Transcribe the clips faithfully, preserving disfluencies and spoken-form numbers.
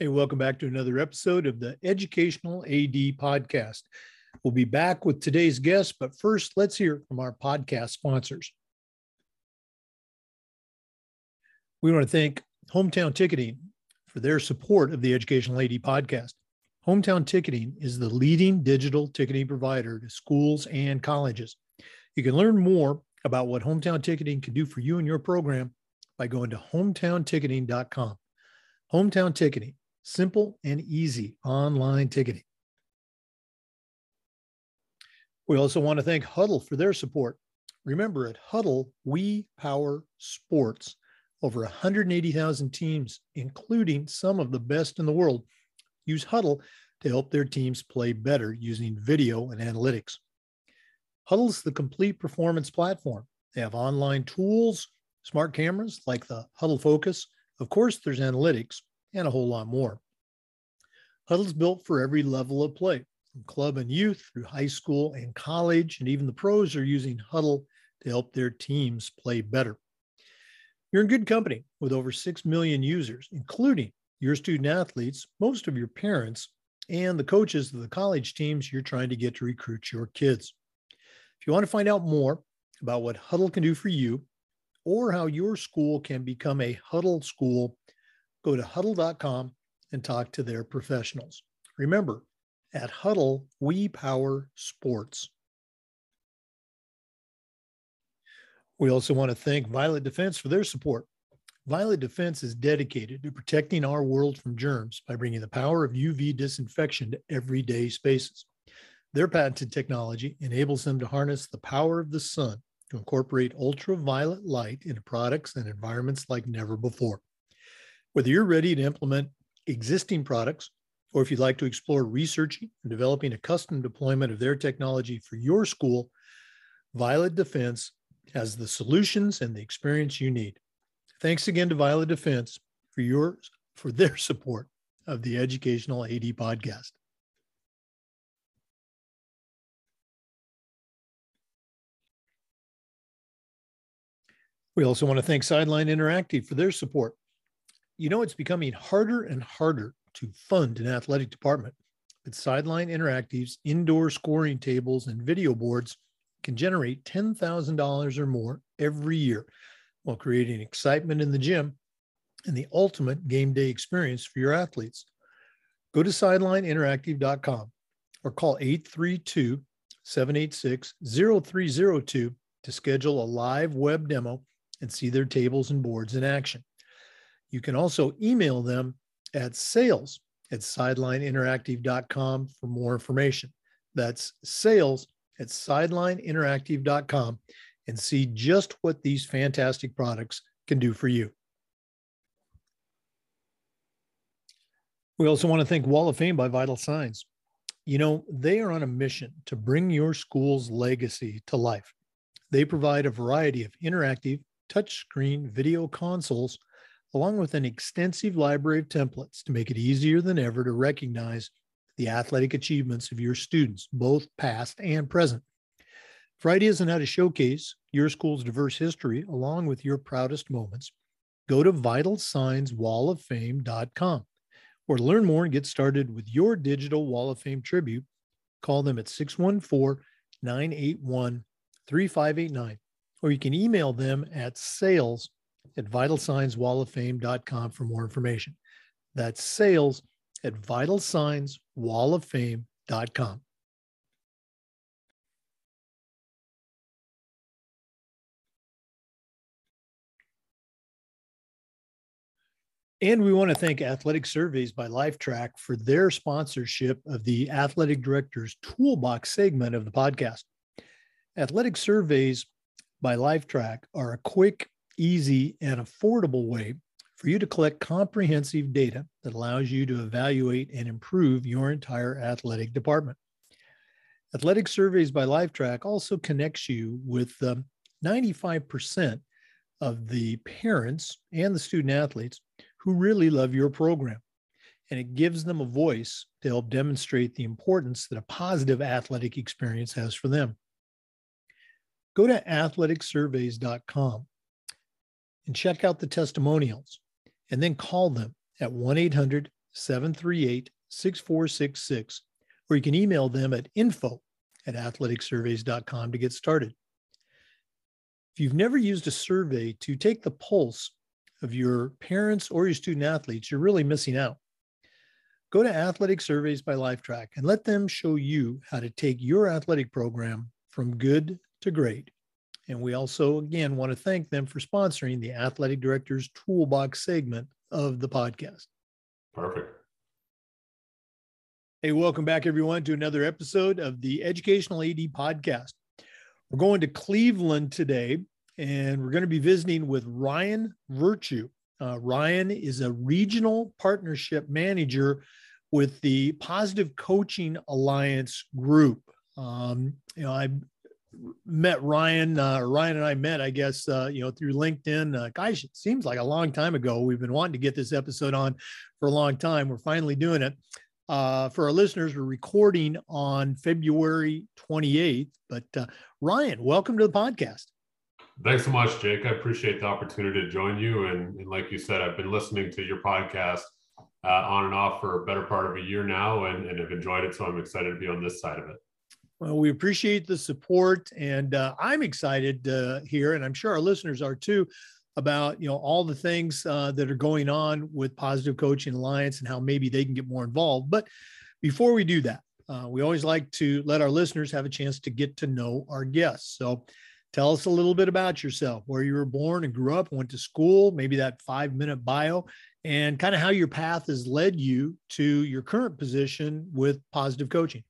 Hey, welcome back to another episode of the Educational A D Podcast. We'll be back with today's guest, but first, let's hear from our podcast sponsors. We want to thank Hometown Ticketing for their support of the Educational A D Podcast. Hometown Ticketing is the leading digital ticketing provider to schools and colleges. You can learn more about what Hometown Ticketing can do for you and your program by going to hometown ticketing dot com. Hometown Ticketing, simple and easy online ticketing. We also want to thank Hudl for their support. Remember, at Hudl, we power sports. Over one hundred eighty thousand teams, including some of the best in the world, use Hudl to help their teams play better using video and analytics. Hudl's the complete performance platform. They have online tools, smart cameras like the Hudl Focus. Of course, there's analytics and a whole lot more. Hudl's built for every level of play, from club and youth through high school and college, and even the pros are using Hudl to help their teams play better. You're in good company with over six million users, including your student athletes, most of your parents, and the coaches of the college teams you're trying to get to recruit your kids. If you want to find out more about what Hudl can do for you, or how your school can become a Hudl school, go to hudl dot com and talk to their professionals. Remember, at Hudl, we power sports. We also want to thank Violet Defense for their support. Violet Defense is dedicated to protecting our world from germs by bringing the power of U V disinfection to everyday spaces. Their patented technology enables them to harness the power of the sun to incorporate ultraviolet light into products and environments like never before. Whether you're ready to implement existing products, or if you'd like to explore researching and developing a custom deployment of their technology for your school, Violet Defense has the solutions and the experience you need. Thanks again to Violet Defense for your for their support of the Educational A D Podcast. We also want to thank Sideline Interactive for their support. You know, it's becoming harder and harder to fund an athletic department, but Sideline Interactive's indoor scoring tables and video boards can generate ten thousand dollars or more every year while creating excitement in the gym and the ultimate game day experience for your athletes. Go to sideline interactive dot com or call eight three two, seven eight six, zero three zero two to schedule a live web demo and see their tables and boards in action. You can also email them at sales at sideline interactive dot com for more information. That's sales at sideline interactive dot com and see just what these fantastic products can do for you. We also want to thank Wall of Fame by Vital Signs. You know, they are on a mission to bring your school's legacy to life. They provide a variety of interactive touchscreen video consoles, along with an extensive library of templates to make it easier than ever to recognize the athletic achievements of your students, both past and present. For ideas on how to showcase your school's diverse history along with your proudest moments, go to vital signs wall of fame dot com or learn more and get started with your digital Wall of Fame tribute. Call them at six one four, nine eight one, three five eight nine, or you can email them at sales at vital signs wall of fame dot com for more information. That's sales at vital signs wall of fame dot com. And we want to thank Athletic Surveys by LifeTrack for their sponsorship of the Athletic Director's Toolbox segment of the podcast. Athletic Surveys by LifeTrack are a quick, easy, and affordable way for you to collect comprehensive data that allows you to evaluate and improve your entire athletic department. Athletic Surveys by LifeTrack also connects you with um, ninety-five percent of the parents and the student athletes who really love your program, and it gives them a voice to help demonstrate the importance that a positive athletic experience has for them. Go to athletic surveys dot com and check out the testimonials, and then call them at one eight hundred, seven eight six, zero three zero two seven three eight, six four six six, or you can email them at info at athletic surveys dot com to get started. If you've never used a survey to take the pulse of your parents or your student athletes, you're really missing out. Go to Athletic Surveys by LifeTrack and let them show you how to take your athletic program from good to great. And we also, again, want to thank them for sponsoring the Athletic Director's Toolbox segment of the podcast. Perfect. Hey, welcome back, everyone, to another episode of the Educational A D Podcast. We're going to Cleveland today, and we're going to be visiting with Ryan Virtue. Uh, Ryan is a regional partnership manager with the Positive Coaching Alliance group. Um, you know, I met Ryan, uh, Ryan and I met, I guess, uh, you know, through LinkedIn. Uh, gosh, it seems like a long time ago. We've been wanting to get this episode on for a long time. We're finally doing it. Uh, for our listeners, we're recording on February twenty-eighth. But uh, Ryan, welcome to the podcast. Thanks so much, Jake. I appreciate the opportunity to join you. And, and like you said, I've been listening to your podcast uh, on and off for a better part of a year now, and, and have enjoyed it. So I'm excited to be on this side of it. Well, we appreciate the support, and uh, I'm excited uh, here, and I'm sure our listeners are too, about, you know, all the things uh, that are going on with Positive Coaching Alliance and how maybe they can get more involved. But before we do that, uh, we always like to let our listeners have a chance to get to know our guests. So tell us a little bit about yourself, where you were born and grew up, went to school, maybe that five-minute bio, and kind of how your path has led you to your current position with Positive Coaching.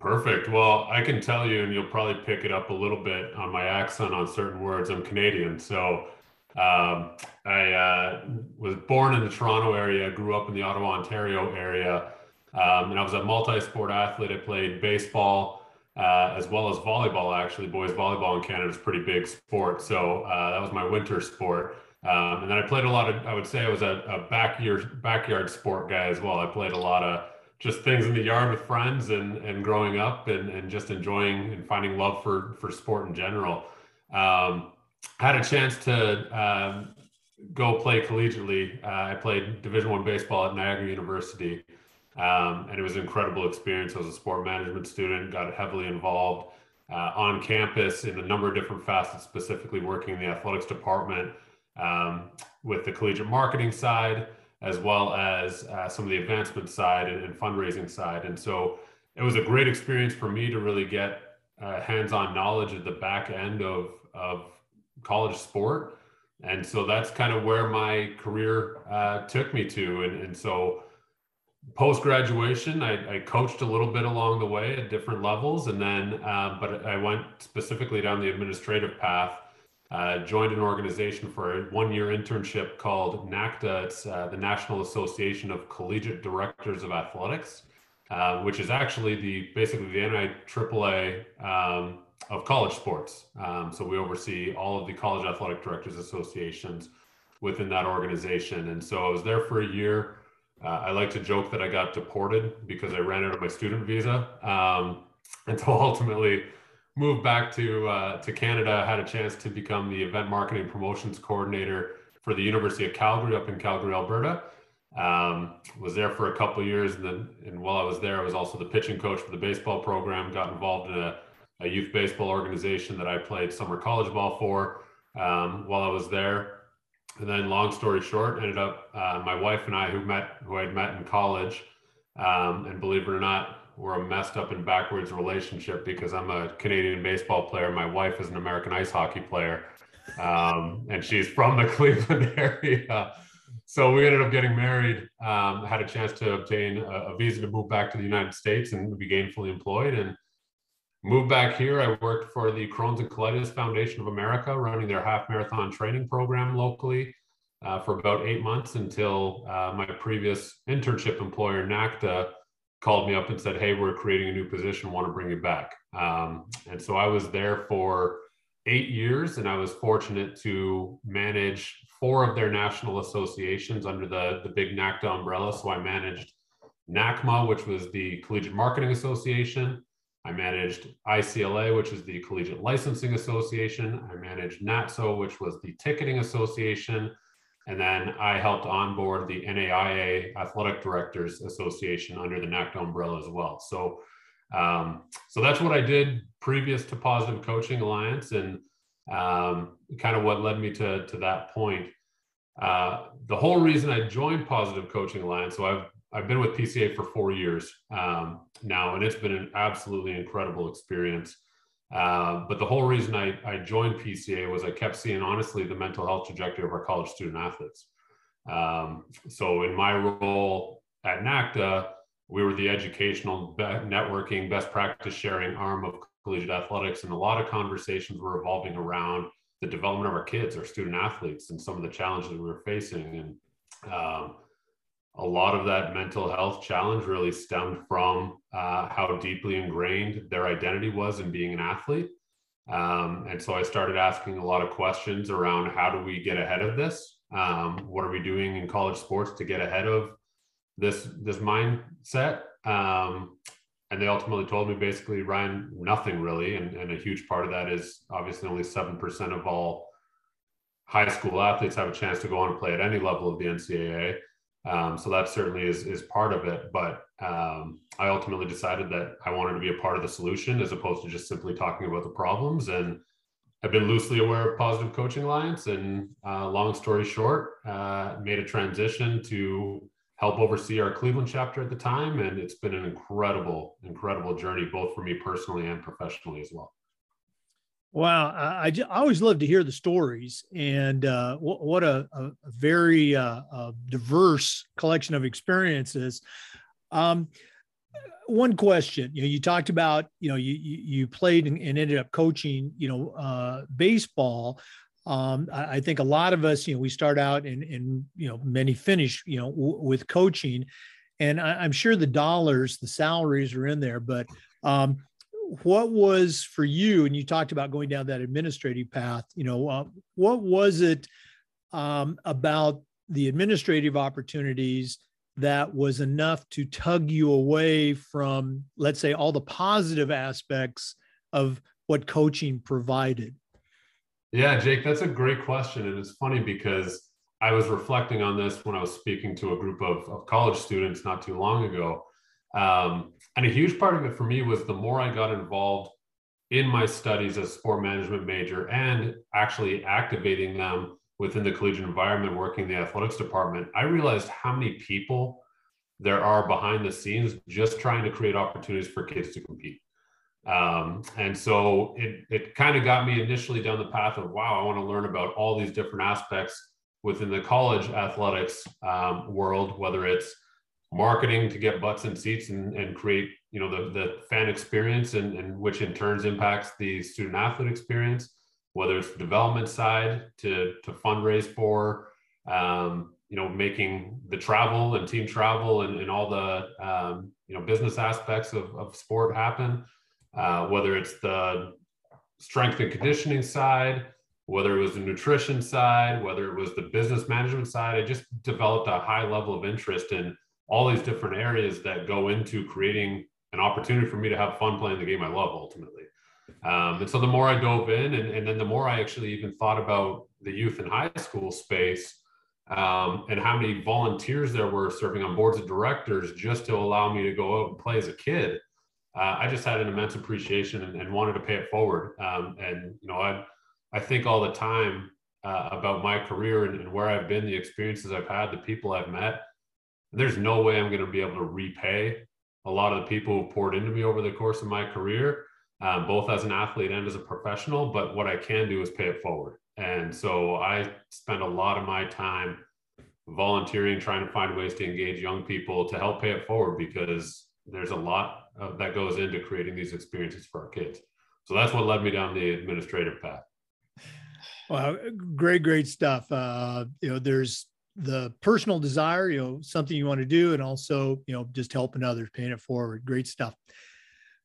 Perfect. Well, I can tell you, and you'll probably pick it up a little bit on my accent on certain words. I'm Canadian. So um, I uh, was born in the Toronto area, grew up in the Ottawa, Ontario area, um, and I was a multi-sport athlete. I played baseball uh, as well as volleyball, actually. Boys volleyball in Canada is a pretty big sport. So uh, that was my winter sport. Um, and then I played a lot of, I would say I was a, a backyard, backyard sport guy as well. I played a lot of just things in the yard with friends and, and growing up and, and just enjoying and finding love for, for sport in general. Um, had a chance to um, go play collegiately. Uh, I played Division I baseball at Niagara University, um, and it was an incredible experience. I was a sport management student, got heavily involved uh, on campus in a number of different facets, specifically working in the athletics department um, with the collegiate marketing side, as well as uh, some of the advancement side and, and fundraising side. And so it was a great experience for me to really get uh, hands-on knowledge at the back end of, of college sport. And so that's kind of where my career uh, took me to. And, and so post-graduation, I, I coached a little bit along the way at different levels. And then, uh, but I went specifically down the administrative path. Uh, joined an organization for a one-year internship called NACDA. It's uh, the National Association of Collegiate Directors of Athletics, uh, which is actually the basically the N A A A um, of college sports. Um, so we oversee all of the college athletic directors associations within that organization. And so I was there for a year. Uh, I like to joke that I got deported because I ran out of my student visa. Um, and so ultimately, moved back to uh, to Canada, had a chance to become the event marketing promotions coordinator for the University of Calgary up in Calgary, Alberta. Um, was there for a couple of years, and then and while I was there, I was also the pitching coach for the baseball program. Got involved in a, a youth baseball organization that I played summer college ball for um, while I was there. And then, long story short, ended up uh, my wife and I, who met who I'd met in college, um, and believe it or not, we're a messed up and backwards relationship because I'm a Canadian baseball player. My wife is an American ice hockey player, um, and she's from the Cleveland area. So we ended up getting married, um, had a chance to obtain a, a visa to move back to the United States and be gainfully employed and moved back here. I worked for the Crohn's and Colitis Foundation of America, running their half marathon training program locally uh, for about eight months until uh, my previous internship employer, NACDA, called me up and said, "Hey, we're creating a new position, want to bring you back." Um, and so I was there for eight years, and I was fortunate to manage four of their national associations under the, the big NACDA umbrella. So I managed NACMA, which was the Collegiate Marketing Association. I managed I C L A, which is the Collegiate Licensing Association. I managed NATSO, which was the Ticketing Association. And then I helped onboard the N A I A Athletic Directors Association under the NACDA umbrella as well. So, um, so that's what I did previous to Positive Coaching Alliance, and um, kind of what led me to, to that point. Uh, the whole reason I joined Positive Coaching Alliance, so I've, I've been with P C A for four years um, now, and it's been an absolutely incredible experience. Uh, but the whole reason I, I joined P C A was I kept seeing, honestly, the mental health trajectory of our college student athletes. Um, so in my role at NACDA, we were the educational networking, best practice sharing arm of collegiate athletics. And a lot of conversations were revolving around the development of our kids, our student athletes, and some of the challenges we were facing. And um, a lot of that mental health challenge really stemmed from uh, how deeply ingrained their identity was in being an athlete. Um, and so I started asking a lot of questions around, how do we get ahead of this? Um, what are we doing in college sports to get ahead of this, this mindset? Um, and they ultimately told me, basically, Ryan, nothing really. And, and a huge part of that is obviously only seven percent of all high school athletes have a chance to go on and play at any level of the N C A A. Um, so that certainly is, is part of it, but um, I ultimately decided that I wanted to be a part of the solution as opposed to just simply talking about the problems. And I've been loosely aware of Positive Coaching Alliance, and uh, long story short, uh, made a transition to help oversee our Cleveland chapter at the time. And it's been an incredible, incredible journey, both for me personally and professionally as well. Wow. I, I always love to hear the stories, and uh, what, what a, a very uh, a diverse collection of experiences. Um, one question, you know, you talked about, you know, you, you played and ended up coaching, you know, uh, baseball. Um, I, I think a lot of us, you know, we start out and, and you know, many finish, you know, w- with coaching, and I, I'm sure the dollars, the salaries are in there, but um what was for you, and you talked about going down that administrative path, you know, uh, what was it um, about the administrative opportunities that was enough to tug you away from, let's say, all the positive aspects of what coaching provided? Yeah, Jake, that's a great question. And it's funny because I was reflecting on this when I was speaking to a group of, of college students not too long ago. Um, and a huge part of it for me was the more I got involved in my studies as a sport management major and actually activating them within the collegiate environment, working in the athletics department, I realized how many people there are behind the scenes just trying to create opportunities for kids to compete. Um, and so it, it kind of got me initially down the path of, wow, I want to learn about all these different aspects within the college athletics um, world, whether it's marketing to get butts in seats and, and create, you know, the, the fan experience, and, and which in turns impacts the student athlete experience, whether it's the development side to, to fundraise for, um, you know, making the travel and team travel and, and all the, um, you know, business aspects of, of sport happen, uh, whether it's the strength and conditioning side, whether it was the nutrition side, whether it was the business management side. I just developed a high level of interest in all these different areas that go into creating an opportunity for me to have fun playing the game I love ultimately. Um, and so the more I dove in, and, and then the more I actually even thought about the youth and high school space, um, and how many volunteers there were serving on boards of directors just to allow me to go out and play as a kid. Uh, I just had an immense appreciation and, and wanted to pay it forward. Um, and, you know, I, I think all the time uh, about my career and, and where I've been, the experiences I've had, the people I've met. There's no way I'm going to be able to repay a lot of the people who poured into me over the course of my career, um, both as an athlete and as a professional. But what I can do is pay it forward. And so I spend a lot of my time volunteering, trying to find ways to engage young people to help pay it forward, because there's a lot of, that goes into creating these experiences for our kids. So that's what led me down the administrative path. Well, great, great stuff. Uh, you know, there's the personal desire, you know, something you want to do, and also, you know, just helping others, paying it forward. Great stuff.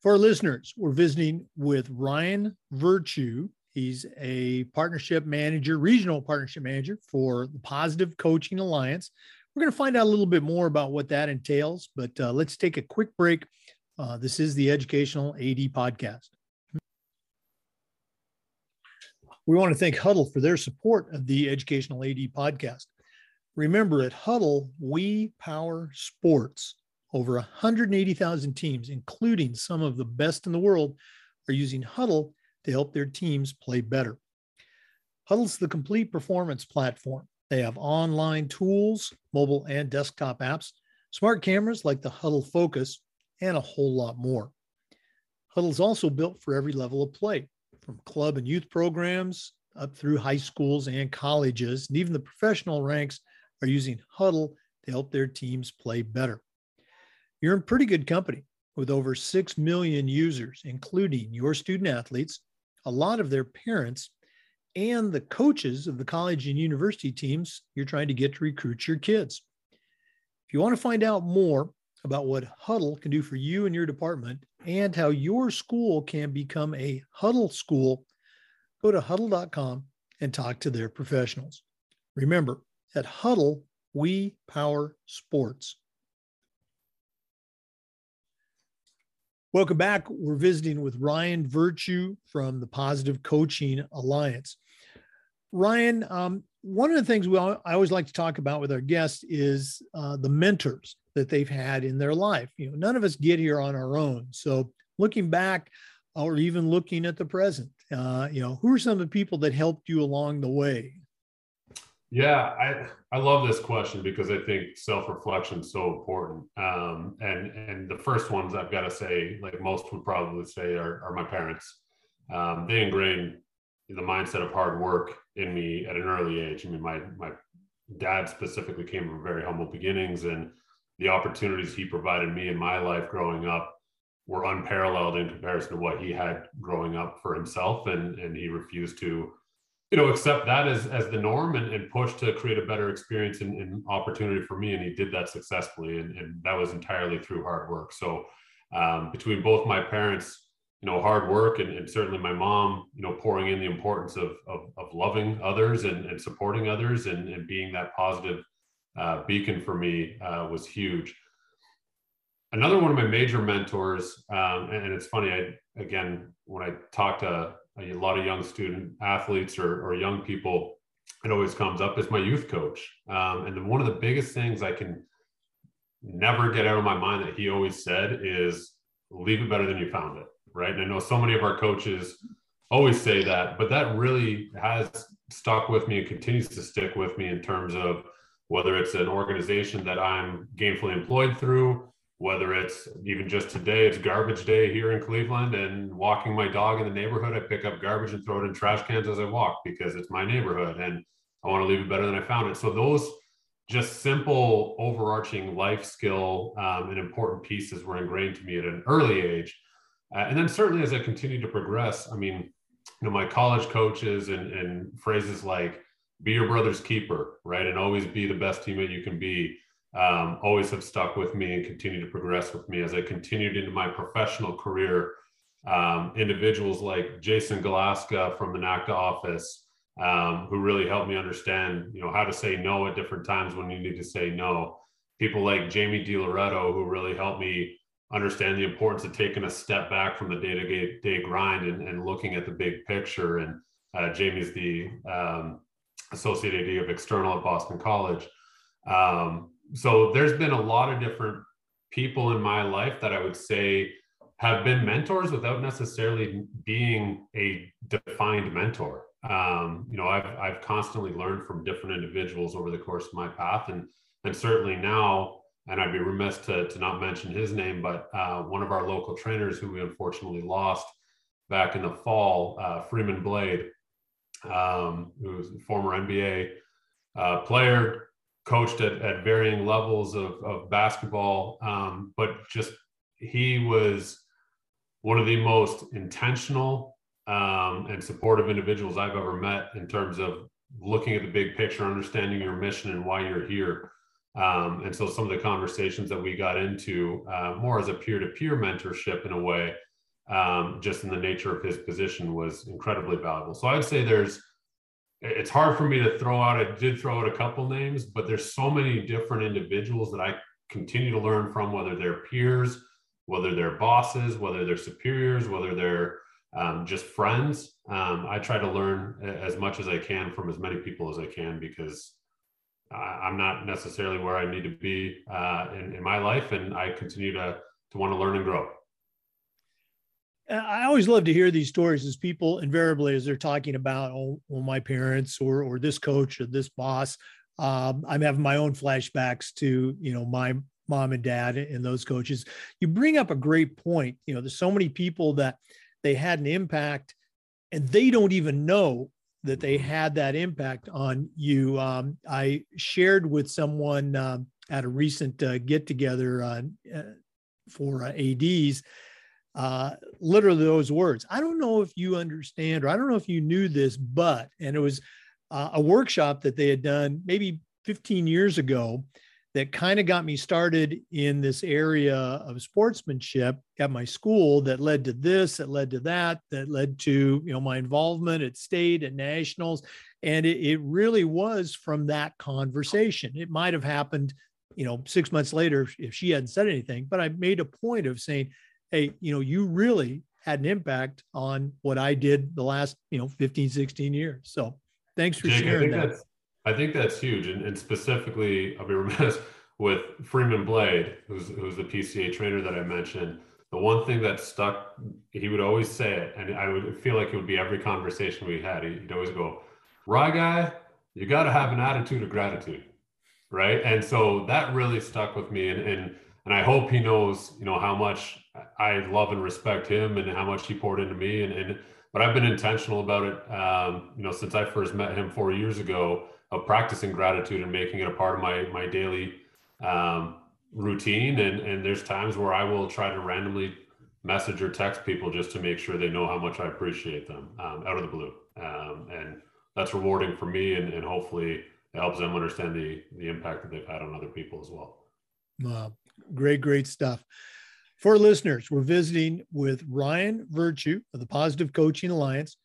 For our listeners, we're visiting with Ryan Virtue. He's a partnership manager, regional partnership manager for the Positive Coaching Alliance. We're going to find out a little bit more about what that entails, but uh, let's take a quick break. Uh, this is the Educational A D Podcast. We want to thank Hudl for their support of the Educational A D Podcast. Remember, at Hudl, we power sports. Over one hundred eighty thousand teams, including some of the best in the world, are using Hudl to help their teams play better. Hudl's the complete performance platform. They have online tools, mobile and desktop apps, smart cameras like the Hudl Focus, and a whole lot more. Hudl's also built for every level of play, from club and youth programs up through high schools and colleges, and even the professional ranks are using Hudl to help their teams play better. You're in pretty good company with over six million users, including your student athletes, a lot of their parents, and the coaches of the college and university teams you're trying to get to recruit your kids. If you want to find out more about what Hudl can do for you and your department and how your school can become a Hudl school, go to hudl dot com and talk to their professionals. Remember, at Hudl, we power sports. Welcome back. We're visiting with Ryan Virtue from the Positive Coaching Alliance. Ryan, um, one of the things we all, I always like to talk about with our guests is uh, the mentors that they've had in their life. You know, none of us get here on our own. So looking back, or even looking at the present, uh, you know, who are some of the people that helped you along the way? Yeah, I, I love this question because I think self-reflection is so important. Um, and, and the first ones I've got to say, like most would probably say, are, are my parents. Um, they ingrained the mindset of hard work in me at an early age. I mean, my, my dad specifically came from very humble beginnings, and the opportunities he provided me in my life growing up were unparalleled in comparison to what he had growing up for himself. And, and he refused to, you know, accept that as, as the norm and, and push to create a better experience and, and opportunity for me. And he did that successfully. And, and that was entirely through hard work. So um, between both my parents, you know, hard work and, and certainly my mom, you know, pouring in the importance of, of, of loving others and, and supporting others and, and being that positive uh, beacon for me uh, was huge. Another one of my major mentors, um, and, and it's funny, I, again, when I talk to a lot of young student athletes or, or young people, it always comes up as my youth coach. Um, and the, one of the biggest things I can never get out of my mind that he always said is, leave it better than you found it, right? And I know so many of our coaches always say that, but that really has stuck with me and continues to stick with me in terms of whether it's an organization that I'm gainfully employed through, whether it's even just today, it's garbage day here in Cleveland, and walking my dog in the neighborhood, I pick up garbage and throw it in trash cans as I walk because it's my neighborhood and I want to leave it better than I found it. So those just simple overarching life skill um, and important pieces were ingrained to me at an early age. Uh, and then certainly as I continue to progress, I mean, you know, my college coaches and, and phrases like be your brother's keeper, right? And always be the best teammate you can be. Um, always have stuck with me and continue to progress with me as I continued into my professional career. Um, individuals like Jason Galaska from the NACDA office, um, who really helped me understand, you know, how to say no at different times when you need to say no. People like Jamie DiLoretto, who really helped me understand the importance of taking a step back from the day-to-day grind and, and looking at the big picture. And uh, Jamie's the um, Associate A D of External at Boston College. Um, So there's been a lot of different people in my life that I would say have been mentors without necessarily being a defined mentor. Um, you know, I've, I've constantly learned from different individuals over the course of my path. And, and certainly now, and I'd be remiss to, to not mention his name, but uh, one of our local trainers who we unfortunately lost back in the fall, uh, Freeman Blade, um, who was a former N B A uh, player, coached at, at varying levels of, of basketball, um, but just he was one of the most intentional um, and supportive individuals I've ever met in terms of looking at the big picture, understanding your mission and why you're here. Um, and so some of the conversations that we got into uh, more as a peer-to-peer mentorship in a way, um, just in the nature of his position, was incredibly valuable. So I'd say there's It's hard for me to throw out, I did throw out a couple names, but there's so many different individuals that I continue to learn from, whether they're peers, whether they're bosses, whether they're superiors, whether they're um, just friends. Um, I try to learn as much as I can from as many people as I can, because I'm not necessarily where I need to be uh, in, in my life, and I continue to, to want to learn and grow. I always love to hear these stories as people invariably, as they're talking about, oh, well, my parents or or this coach or this boss. Um, I'm having my own flashbacks to, you know, my mom and dad and those coaches. You bring up a great point. You know, there's so many people that they had an impact and they don't even know that they had that impact on you. Um, I shared with someone um, at a recent uh, get-together uh, for uh, A Ds, uh, literally those words. I don't know if you understand, or I don't know if you knew this, but, and it was uh, a workshop that they had done maybe fifteen years ago that kind of got me started in this area of sportsmanship at my school that led to this, that led to that, that led to, you know, my involvement at state and nationals. And it, it really was from that conversation. It might've happened, you know, six months later if she hadn't said anything, but I made a point of saying, hey, you know, you really had an impact on what I did the last, you know, fifteen, sixteen years. So thanks for Jake, sharing that. I think that's huge. And, and specifically, I'll be remiss with Freeman Blade, who's, who's the P C A trainer that I mentioned. The one thing that stuck, he would always say it, and I would feel like it would be every conversation we had. He'd always go, Rye guy, you got to have an attitude of gratitude, right? And so that really stuck with me. And, and, and I hope he knows, you know, how much I love and respect him and how much he poured into me. And, and but I've been intentional about it, um, you know, since I first met him four years ago, of practicing gratitude and making it a part of my my daily um, routine. And, and there's times where I will try to randomly message or text people just to make sure they know how much I appreciate them um, out of the blue. Um, and that's rewarding for me. And, and hopefully it helps them understand the, the impact that they've had on other people as well. Wow. Great, great stuff. For listeners, we're visiting with Ryan Virtue of the Positive Coaching Alliance.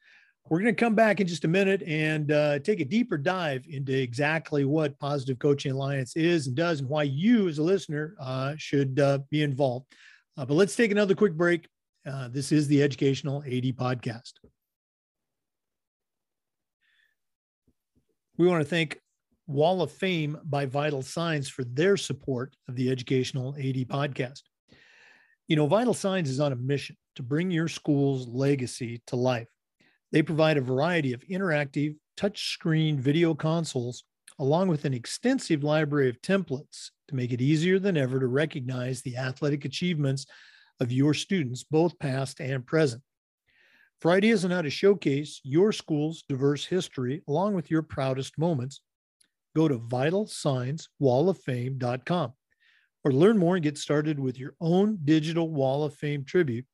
We're going to come back in just a minute and uh, take a deeper dive into exactly what Positive Coaching Alliance is and does and why you as a listener uh, should uh, be involved. Uh, but let's take another quick break. Uh, this is the Educational A D Podcast. We want to thank Wall of Fame by Vital Signs for their support of the Educational A D Podcast. You know, Vital Signs is on a mission to bring your school's legacy to life. They provide a variety of interactive touchscreen video consoles, along with an extensive library of templates to make it easier than ever to recognize the athletic achievements of your students, both past and present. For ideas on how to showcase your school's diverse history, along with your proudest moments, go to vital signs wall of fame dot com or learn more and get started with your own digital Wall of Fame tribute.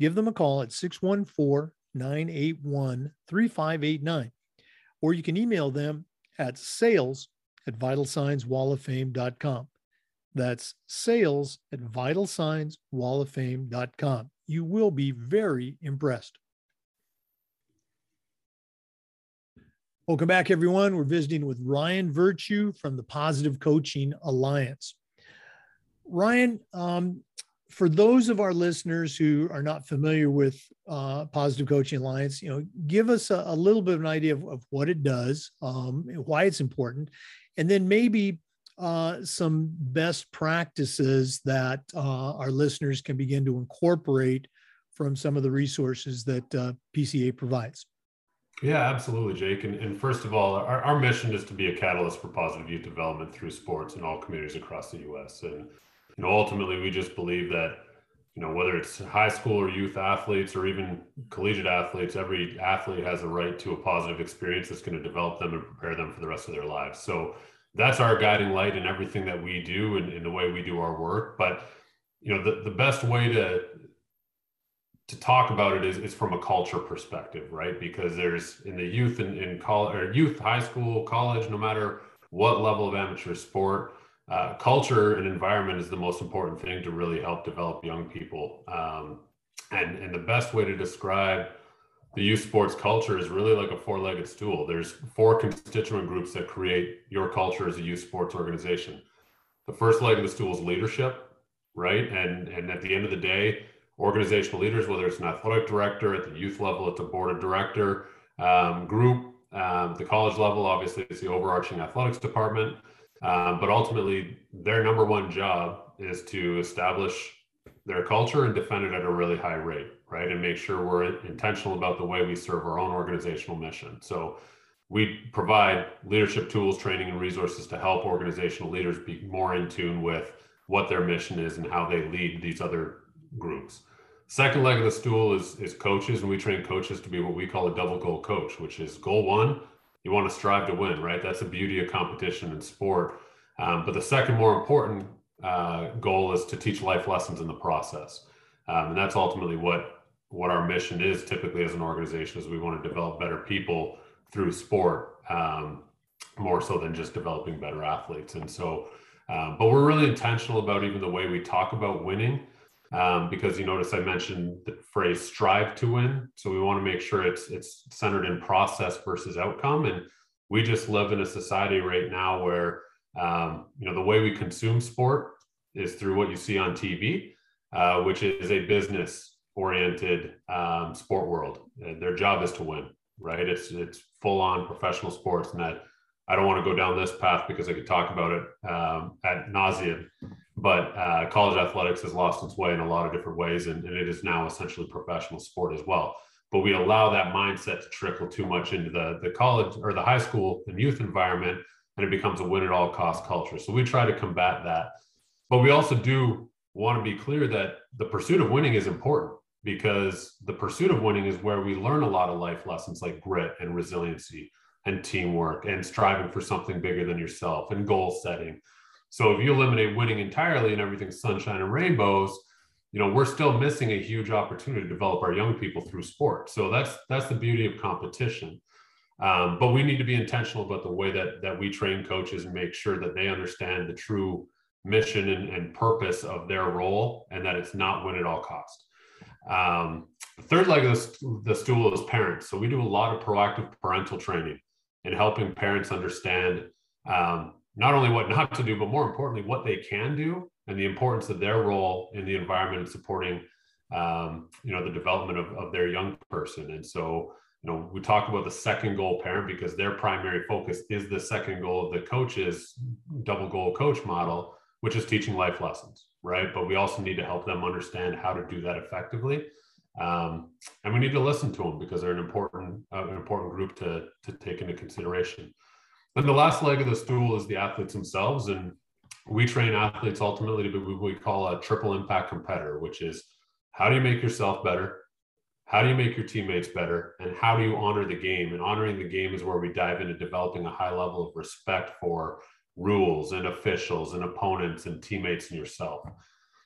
Give them a call at six one four, nine eight one, three five eight nine, or you can email them at sales at vital signs wall of fame dot com. That's sales at vital signs wall of fame dot com. You will be very impressed. Welcome back, everyone. We're visiting with Ryan Virtue from the Positive Coaching Alliance. Ryan, um, for those of our listeners who are not familiar with uh, Positive Coaching Alliance, you know, give us a, a little bit of an idea of, of what it does, um, why it's important, and then maybe uh, some best practices that uh, our listeners can begin to incorporate from some of the resources that uh, P C A provides. Yeah, absolutely, Jake. And, and first of all, our, our mission is to be a catalyst for positive youth development through sports in all communities across the U S. And you know, ultimately, we just believe that, you know, whether it's high school or youth athletes or even collegiate athletes, every athlete has a right to a positive experience that's going to develop them and prepare them for the rest of their lives. So that's our guiding light in everything that we do and in the way we do our work. But, you know, the, the best way to to talk about it is, is from a culture perspective, right? Because there's in the youth and in, in college or youth, high school, college, no matter what level of amateur sport, Uh, culture and environment is the most important thing to really help develop young people. Um, and, and the best way to describe the youth sports culture is really like a four-legged stool. There's four constituent groups that create your culture as a youth sports organization. The first leg of the stool is leadership, right? And, and at the end of the day, organizational leaders, whether it's an athletic director, at the youth level, at the board of director um, group, Um, the college level, obviously, is the overarching athletics department, um, but ultimately their number one job is to establish their culture and defend it at a really high rate, right? And make sure we're intentional about the way we serve our own organizational mission. So we provide leadership tools, training, and resources to help organizational leaders be more in tune with what their mission is and how they lead these other groups. Second leg of the stool is, is coaches, and we train coaches to be what we call a double goal coach, which is goal one, you want to strive to win, right? That's the beauty of competition in sport. Um, but the second more important uh, goal is to teach life lessons in the process. Um, and that's ultimately what, what our mission is typically as an organization, is we want to develop better people through sport, um, more so than just developing better athletes. And so, uh, but we're really intentional about even the way we talk about winning. Um, because you notice I mentioned the phrase strive to win. So we want to make sure it's it's centered in process versus outcome. And we just live in a society right now where, um, you know, the way we consume sport is through what you see on T V, uh, which is a business-oriented um, sport world. Their job is to win, right? It's it's full-on professional sports, and that I don't want to go down this path because I could talk about it um, ad nauseam. But uh, college athletics has lost its way in a lot of different ways, and, and it is now essentially professional sport as well. But we allow that mindset to trickle too much into the, the college or the high school and youth environment, and it becomes a win at all cost culture. So we try to combat that. But we also do want to be clear that the pursuit of winning is important, because the pursuit of winning is where we learn a lot of life lessons like grit and resiliency and teamwork and striving for something bigger than yourself and goal setting. So if you eliminate winning entirely and everything's sunshine and rainbows, you know, we're still missing a huge opportunity to develop our young people through sport. So that's that's the beauty of competition. Um, but we need to be intentional about the way that that we train coaches and make sure that they understand the true mission and, and purpose of their role, and that it's not win at all cost. Um, the third leg of the, the stool is parents. So we do a lot of proactive parental training and helping parents understand um, not only what not to do, but more importantly, what they can do and the importance of their role in the environment and supporting, um, you know, the development of, of their young person. And so, you know, we talk about the second goal parent because their primary focus is the second goal of the coach's double goal coach model, which is teaching life lessons, right? But we also need to help them understand how to do that effectively. Um, and we need to listen to them because they're an important, uh, an important group to, to take into consideration. And the last leg of the stool is the athletes themselves. And we train athletes ultimately to be what we call a triple impact competitor, which is how do you make yourself better? How do you make your teammates better? And how do you honor the game? And honoring the game is where we dive into developing a high level of respect for rules and officials and opponents and teammates and yourself.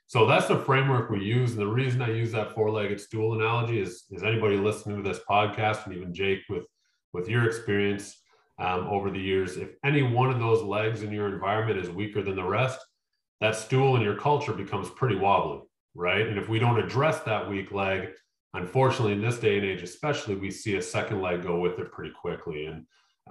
So that's the framework we use. And the reason I use that four-legged stool analogy is, is anybody listening to this podcast, and even Jake with, with your experience, Um, over the years, if any one of those legs in your environment is weaker than the rest, that stool in your culture becomes pretty wobbly, right? And if we don't address that weak leg, unfortunately, in this day and age, especially, we see a second leg go with it pretty quickly. And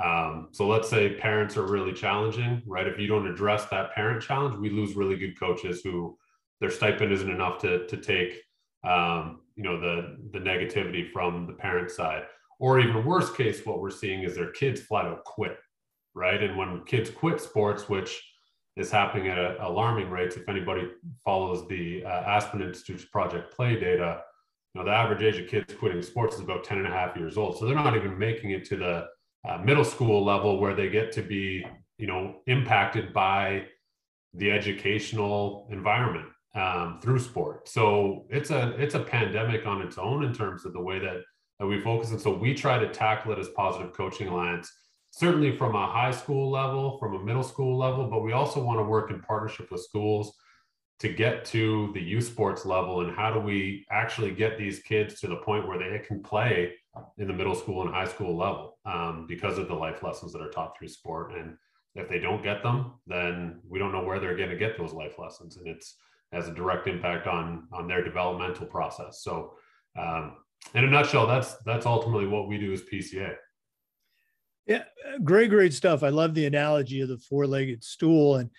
um, so let's say parents are really challenging, right? If you don't address that parent challenge, we lose really good coaches who their stipend isn't enough to, to take, um, you know, the, the negativity from the parent side. Or even worst case, what we're seeing is their kids flat out quit, right? And when kids quit sports, which is happening at a, alarming rates, if anybody follows the uh, Aspen Institute's Project Play data, you know, the average age of kids quitting sports is about ten and a half years old. So they're not even making it to the uh, middle school level where they get to be, you know, impacted by the educational environment um, through sport. So it's a, it's a pandemic on its own in terms of the way that that we focus. And so we try to tackle it as Positive Coaching Alliance, certainly from a high school level, from a middle school level, but we also want to work in partnership with schools to get to the youth sports level. And how do we actually get these kids to the point where they can play in the middle school and high school level um, because of the life lessons that are taught through sport. And if they don't get them, then we don't know where they're going to get those life lessons. And it's has a direct impact on, on their developmental process. So, um, in a nutshell, that's that's ultimately what we do as P C A. Yeah, great, great stuff. I love the analogy of the four-legged stool, and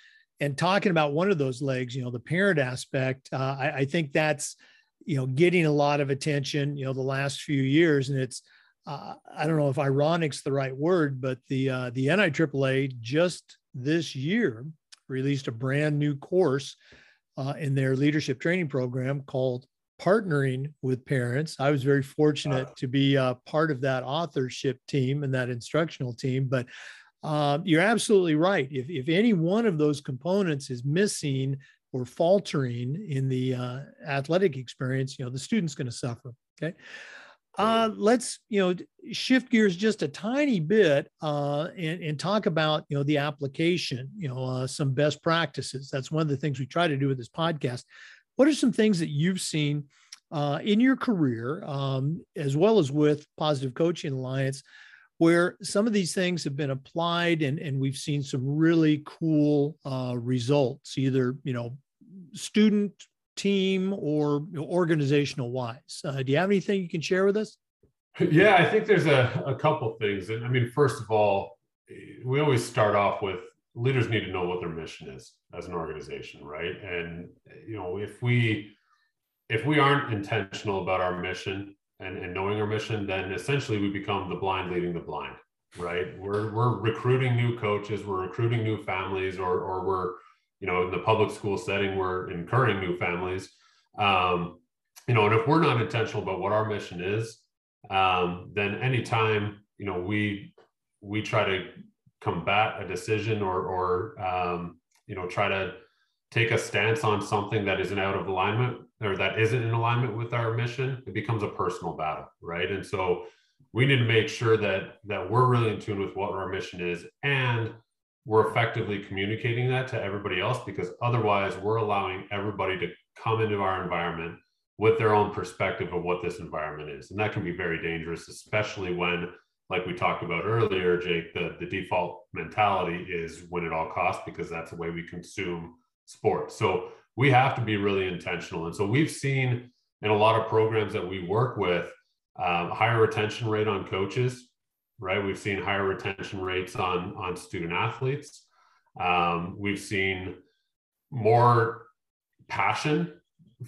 and talking about one of those legs, you know, the parent aspect. Uh, I, I think that's, you know, getting a lot of attention, you know, the last few years, and it's uh, I don't know if ironic's the right word, but the, uh, the N I A A A just this year released a brand new course uh, in their leadership training program called Partnering with Parents. I was very fortunate wow. to be uh, part of that authorship team and that instructional team, but uh, you're absolutely right. If, if any one of those components is missing or faltering in the uh, athletic experience, you know, the student's going to suffer. Okay. Uh, let's, you know, shift gears just a tiny bit uh, and, and talk about, you know, the application, you know, uh, some best practices. That's one of the things we try to do with this podcast. What are some things that you've seen uh, in your career, um, as well as with Positive Coaching Alliance, where some of these things have been applied and, and we've seen some really cool uh, results, either, you know, student, team, or you know, organizational wise? Uh, do you have anything you can share with us? Yeah, I think there's a, a couple things. And I mean, first of all, we always start off with leaders need to know what their mission is as an organization, right? And, you know, if we, if we aren't intentional about our mission, And, and knowing our mission, then essentially we become the blind leading the blind, right? We're we're recruiting new coaches, we're recruiting new families, or or we're, you know, in the public school setting, we're incurring new families, um, you know. And if we're not intentional about what our mission is, um, then anytime you know we we try to combat a decision or or um, you know try to take a stance on something that isn't out of alignment, or that isn't in alignment with our mission, it becomes a personal battle, right? And so we need to make sure that that we're really in tune with what our mission is, and we're effectively communicating that to everybody else, because otherwise we're allowing everybody to come into our environment with their own perspective of what this environment is. And that can be very dangerous, especially when, like we talked about earlier, Jake, the, the default mentality is win at all costs, because that's the way we consume sports. So we have to be really intentional. And so we've seen in a lot of programs that we work with, um, higher retention rate on coaches, right? We've seen higher retention rates on, on student athletes. Um, we've seen more passion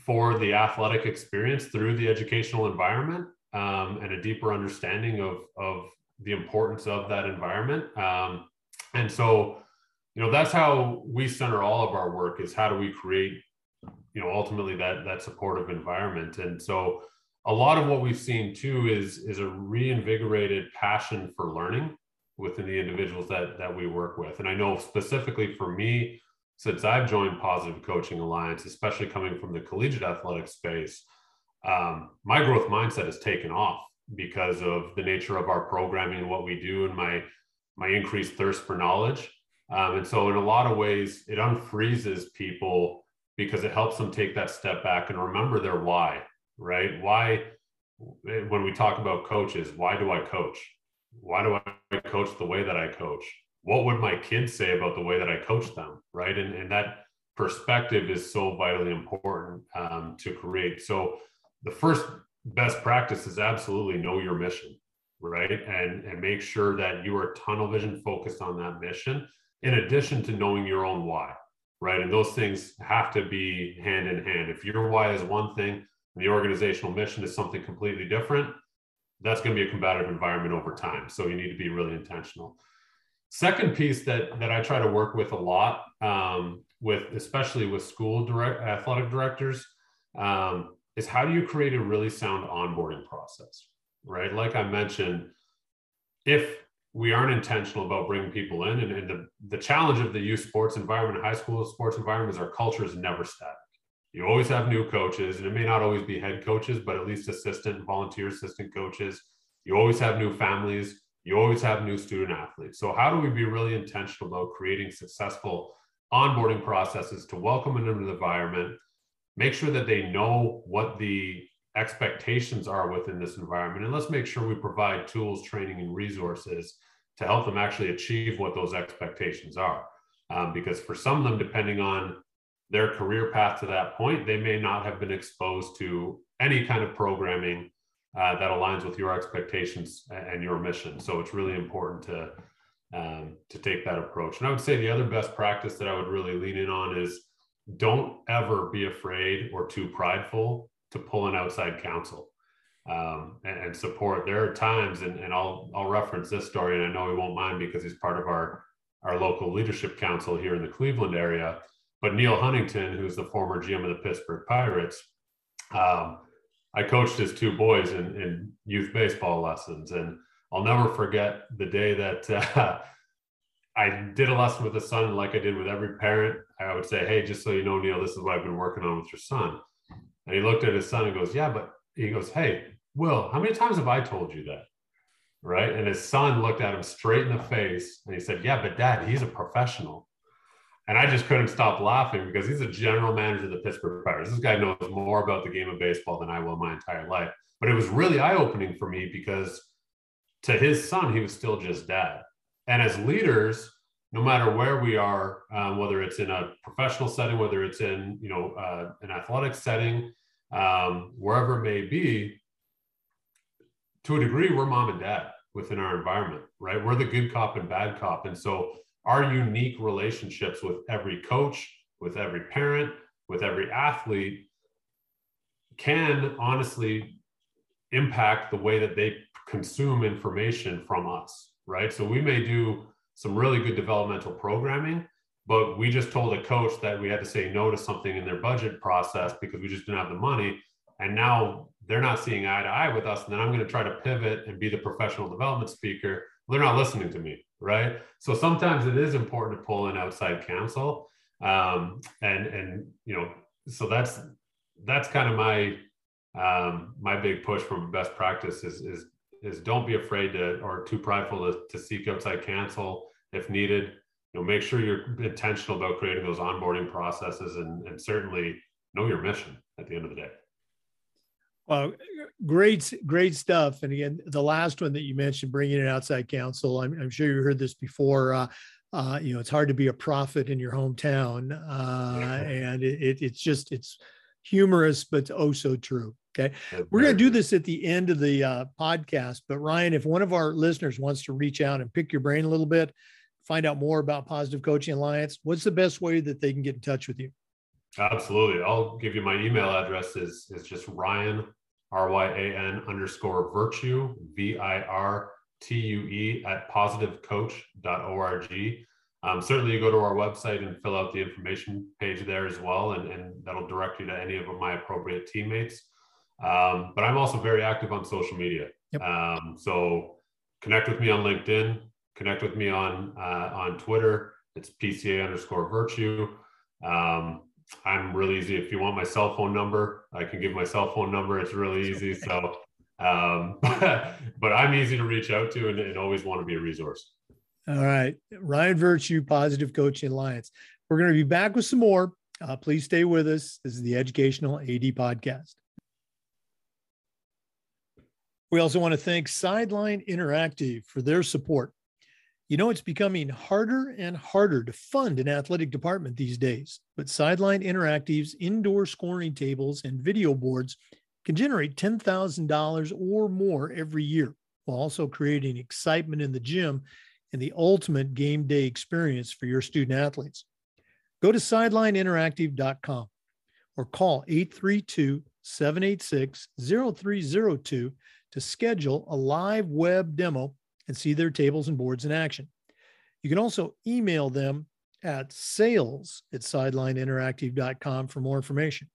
for the athletic experience through the educational environment, um, and a deeper understanding of, of the importance of that environment. Um, and so you know, that's how we center all of our work, is how do we create, you know, ultimately that, that supportive environment. And so a lot of what we've seen too is, is a reinvigorated passion for learning within the individuals that, that we work with. And I know specifically for me, since I've joined Positive Coaching Alliance, especially coming from the collegiate athletic space, um, my growth mindset has taken off because of the nature of our programming and what we do, and my, my increased thirst for knowledge. Um, and so in a lot of ways, it unfreezes people because it helps them take that step back and remember their why, right? Why, when we talk about coaches, why do I coach? Why do I coach the way that I coach? What would my kids say about the way that I coach them, right? And, and that perspective is so vitally important um, to create. So the first best practice is absolutely know your mission, right? And, and make sure that you are tunnel vision focused on that mission, in addition to knowing your own why, right? And those things have to be hand in hand. If your why is one thing and the organizational mission is something completely different, that's going to be a combative environment over time. So you need to be really intentional. Second piece that, that I try to work with a lot, um, with especially with school direct athletic directors, um, is how do you create a really sound onboarding process, right? Like I mentioned, if we aren't intentional about bringing people in. And, and the, the challenge of the youth sports environment, high school sports environment, is our culture is never static. You always have new coaches, and it may not always be head coaches, but at least assistant and volunteer assistant coaches. You always have new families. You always have new student athletes. So how do we be really intentional about creating successful onboarding processes to welcome them into the environment, make sure that they know what the expectations are within this environment, and let's make sure we provide tools, training, and resources to help them actually achieve what those expectations are. Um, because for some of them, depending on their career path to that point, they may not have been exposed to any kind of programming uh, that aligns with your expectations and your mission. So it's really important to um, to take that approach. And I would say the other best practice that I would really lean in on is don't ever be afraid or too prideful to pull in outside counsel. um, and, and support. There are times, and, and I'll, I'll reference this story, and I know he won't mind because he's part of our, our local leadership council here in the Cleveland area, but Neil Huntington, who's the former G M of the Pittsburgh Pirates, um, I coached his two boys in, in youth baseball lessons. And I'll never forget the day that uh, I did a lesson with the son, like I did with every parent. I would say, hey, just so you know, Neil, this is what I've been working on with your son. And he looked at his son and goes, yeah, but he goes, hey, Will, how many times have I told you that? Right. And his son looked at him straight in the face and he said, yeah, but Dad, he's a professional. And I just couldn't stop laughing because he's a general manager of the Pittsburgh Pirates. This guy knows more about the game of baseball than I will my entire life. But it was really eye-opening for me because to his son, he was still just Dad. And as leaders, no matter where we are, um, whether it's in a professional setting, whether it's in, you know, uh, an athletic setting, um, wherever it may be, to a degree, we're mom and dad within our environment, right? We're the good cop and bad cop. And so our unique relationships with every coach, with every parent, with every athlete can honestly impact the way that they consume information from us, right? So we may do some really good developmental programming, but we just told a coach that we had to say no to something in their budget process because we just didn't have the money. And now they're not seeing eye to eye with us. And then I'm going to try to pivot and be the professional development speaker. Well, they're not listening to me, right? So sometimes it is important to pull in outside counsel. Um, and, and, you know, so that's, that's kind of my, um, my big push from best practice is, is, is don't be afraid to, or too prideful to, to seek outside counsel if needed. You know, make sure you're intentional about creating those onboarding processes and, and certainly know your mission at the end of the day. Well, great, great stuff. And again, the last one that you mentioned, bringing in outside counsel, I'm, I'm sure you heard this before. Uh, uh, you know, it's hard to be a prophet in your hometown. Uh, and it, it, it's just, it's humorous, but oh so true. Okay. We're going to do this at the end of the uh, podcast. But Ryan, if one of our listeners wants to reach out and pick your brain a little bit, find out more about Positive Coaching Alliance, what's the best way that they can get in touch with you? Absolutely. I'll give you my email address is, is just Ryan, R Y A N underscore virtue, V I R T U E at positive coach dot org. Um, certainly you go to our website and fill out the information page there as well. And, and that'll direct you to any of my appropriate teammates. Um, but I'm also very active on social media. Yep. Um, so connect with me on LinkedIn, connect with me on, uh, on Twitter. It's P C A underscore virtue. Um, I'm really easy. If you want my cell phone number, I can give my cell phone number. It's really easy. So, um, but I'm easy to reach out to and, and always want to be a resource. All right. Ryan Virtue, Positive Coaching Alliance. We're going to be back with some more. Uh, please stay with us. This is the Educational A D Podcast. We also want to thank Sideline Interactive for their support. You know, it's becoming harder and harder to fund an athletic department these days, but Sideline Interactive's indoor scoring tables and video boards can generate ten thousand dollars or more every year, while also creating excitement in the gym and the ultimate game day experience for your student athletes. Go to sideline interactive dot com or call eight three two, seven eight six, zero three zero two to schedule a live web demo and see their tables and boards in action. You can also email them at sales at sideline interactive dot com for more information.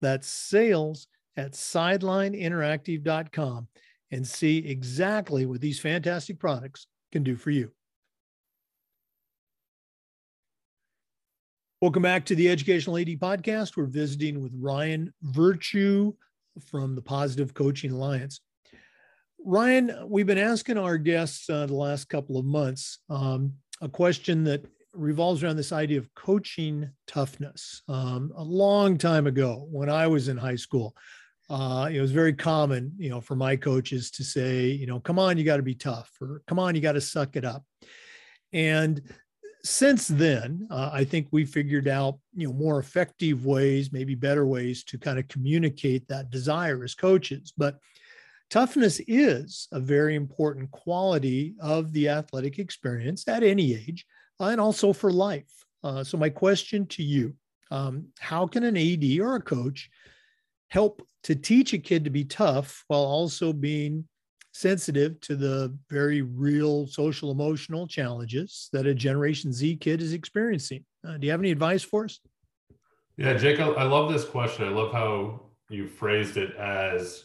That's sales at sideline interactive dot com and see exactly what these fantastic products can do for you. Welcome back to the Educational A D Podcast. We're visiting with Ryan Virtue from the Positive Coaching Alliance. Ryan, we've been asking our guests uh, the last couple of months um, a question that revolves around this idea of coaching toughness. Um, a long time ago, when I was in high school, uh, it was very common, you know, for my coaches to say, you know, come on, you got to be tough, or come on, you got to suck it up. And since then, uh, I think we figured out, you know, more effective ways, maybe better ways to kind of communicate that desire as coaches, but toughness is a very important quality of the athletic experience at any age, uh, and also for life. Uh, so my question to you, um, how can an A D or a coach help to teach a kid to be tough while also being sensitive to the very real social emotional challenges that a Generation Z kid is experiencing. Uh, do you have any advice for us? Yeah, Jake, I love this question. I love how you phrased it as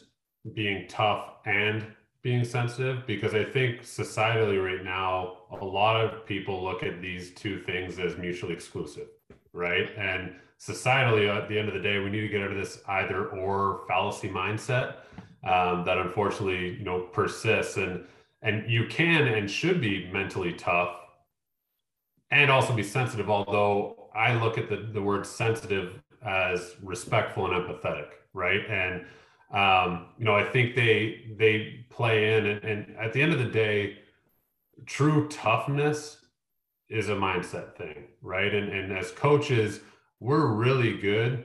being tough and being sensitive, because I think societally right now, a lot of people look at these two things as mutually exclusive, right? And societally, at the end of the day, we need to get out of this either or fallacy mindset um, that unfortunately, you know, persists. And, and you can and should be mentally tough and also be sensitive, although I look at the, the word sensitive as respectful and empathetic, right? And Um, you know, I think they they play in, and, and at the end of the day, true toughness is a mindset thing, right? And, and as coaches, we're really good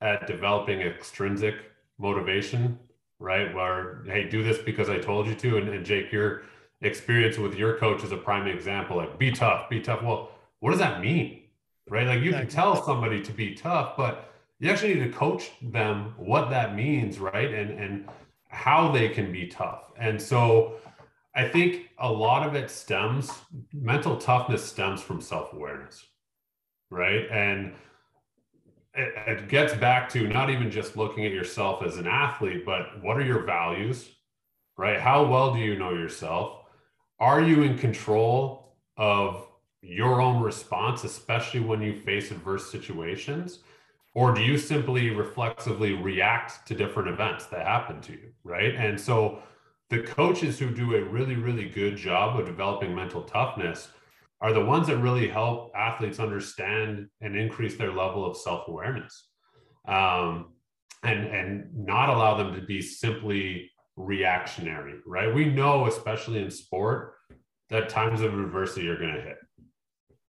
at developing extrinsic motivation, right? Where, hey, do this because I told you to. And, and Jake, your experience with your coach is a prime example. Like, be tough, be tough. Well, what does that mean, right? Like, you can tell somebody to be tough, but you actually need to coach them what that means, right? And and how they can be tough. And so I think a lot of it stems, mental toughness stems from self-awareness, right? And it, it gets back to not even just looking at yourself as an athlete, but what are your values, right? How well do you know yourself? Are you in control of your own response, especially when you face adverse situations? Or do you simply reflexively react to different events that happen to you, right? And so the coaches who do a really, really good job of developing mental toughness are the ones that really help athletes understand and increase their level of self-awareness, um, and, and not allow them to be simply reactionary, right? We know, especially in sport, that times of adversity are going to hit.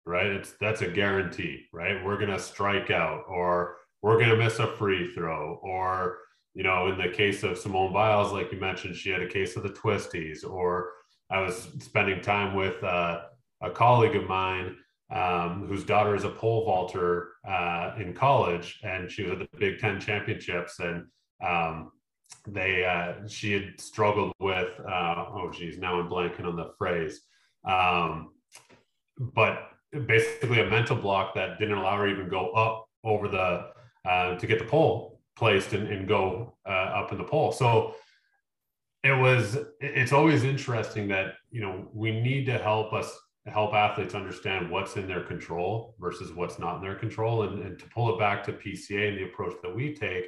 Right? It's, that's a guarantee, right? We're going to strike out, or we're going to miss a free throw, or, you know, in the case of Simone Biles, like you mentioned, she had a case of the twisties. Or I was spending time with uh, a colleague of mine um, whose daughter is a pole vaulter uh, in college, and she was at the Big Ten championships, and um, they, uh, she had struggled with, uh, oh geez, now I'm blanking on the phrase, um, but basically a mental block that didn't allow her even go up over the, uh, to get the pole placed and, and go uh, up in the pole. So it was, it's always interesting that, you know, we need to help us, help athletes understand what's in their control versus what's not in their control. And, and to pull it back to P C A and the approach that we take,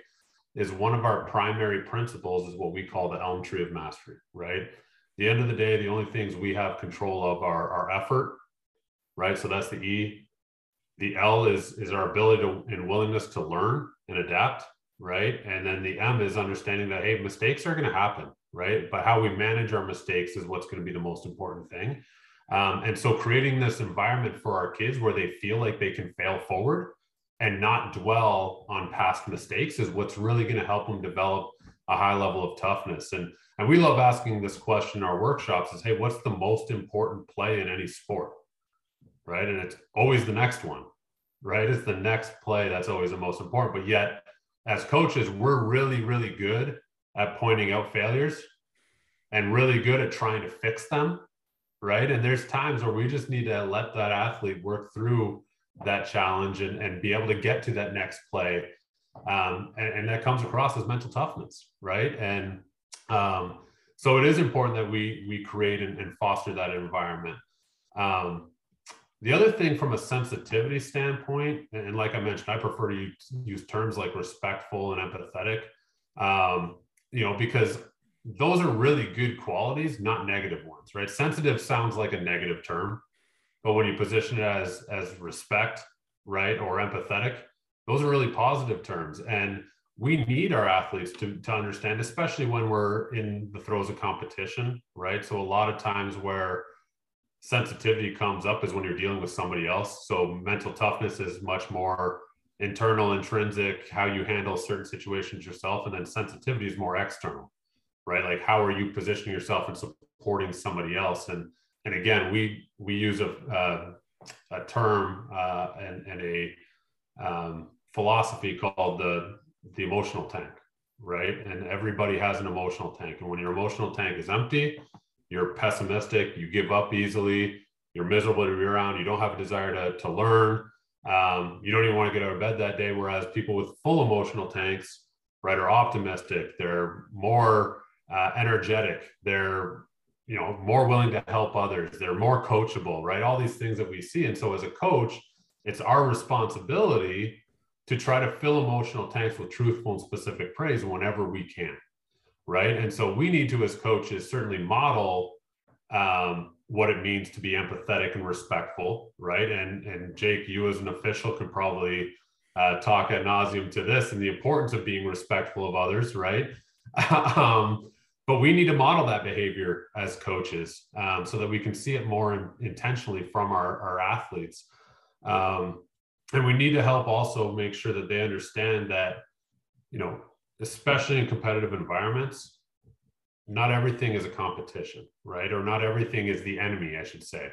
is one of our primary principles is what we call the Elm Tree of Mastery, right? At the end of the day, the only things we have control of are our effort, right? So that's the E. The L is, is our ability to, and willingness to learn and adapt, right? And then the M is understanding that, hey, mistakes are going to happen, right? But how we manage our mistakes is what's going to be the most important thing. Um, and so creating this environment for our kids where they feel like they can fail forward and not dwell on past mistakes is what's really going to help them develop a high level of toughness. And, and we love asking this question in our workshops is, hey, what's the most important play in any sport? Right? And it's always the next one, right? It's the next play that's always the most important. But yet, as coaches, we're really, really good at pointing out failures and really good at trying to fix them, right? And there's times where we just need to let that athlete work through that challenge and, and be able to get to that next play. Um, and, and that comes across as mental toughness, right? And um, so it is important that we, we create and, and foster that environment. Um, The other thing from a sensitivity standpoint, and like I mentioned, I prefer to use, use terms like respectful and empathetic, um, you know, because those are really good qualities, not negative ones, right? Sensitive sounds like a negative term, but when you position it as, as respect, right, or empathetic, those are really positive terms. And we need our athletes to, to understand, especially when we're in the throes of competition, right? So a lot of times where sensitivity comes up is when you're dealing with somebody else. So mental toughness is much more internal, intrinsic, how you handle certain situations yourself. And then sensitivity is more external, right? Like, how are you positioning yourself and supporting somebody else? And, and again, we, we use a, uh, a term uh, and, and a um, philosophy called the, the emotional tank, right? And everybody has an emotional tank. And when your emotional tank is empty, you're pessimistic, you give up easily, you're miserable to be around, you don't have a desire to, to learn, um, you don't even want to get out of bed that day. Whereas people with full emotional tanks, right, are optimistic, they're more uh, energetic, they're, you know, more willing to help others, they're more coachable, right? All these things that we see. And so as a coach, it's our responsibility to try to fill emotional tanks with truthful and specific praise whenever we can, right? And so we need to, as coaches, certainly model um, what it means to be empathetic and respectful, right? And, and Jake, you as an official could probably uh, talk ad nauseum to this and the importance of being respectful of others, right? um, but we need to model that behavior as coaches um, so that we can see it more in, intentionally from our, our athletes. Um, and we need to help also make sure that they understand that, you know, especially in competitive environments, not everything is a competition, right? Or not everything is the enemy, I should say.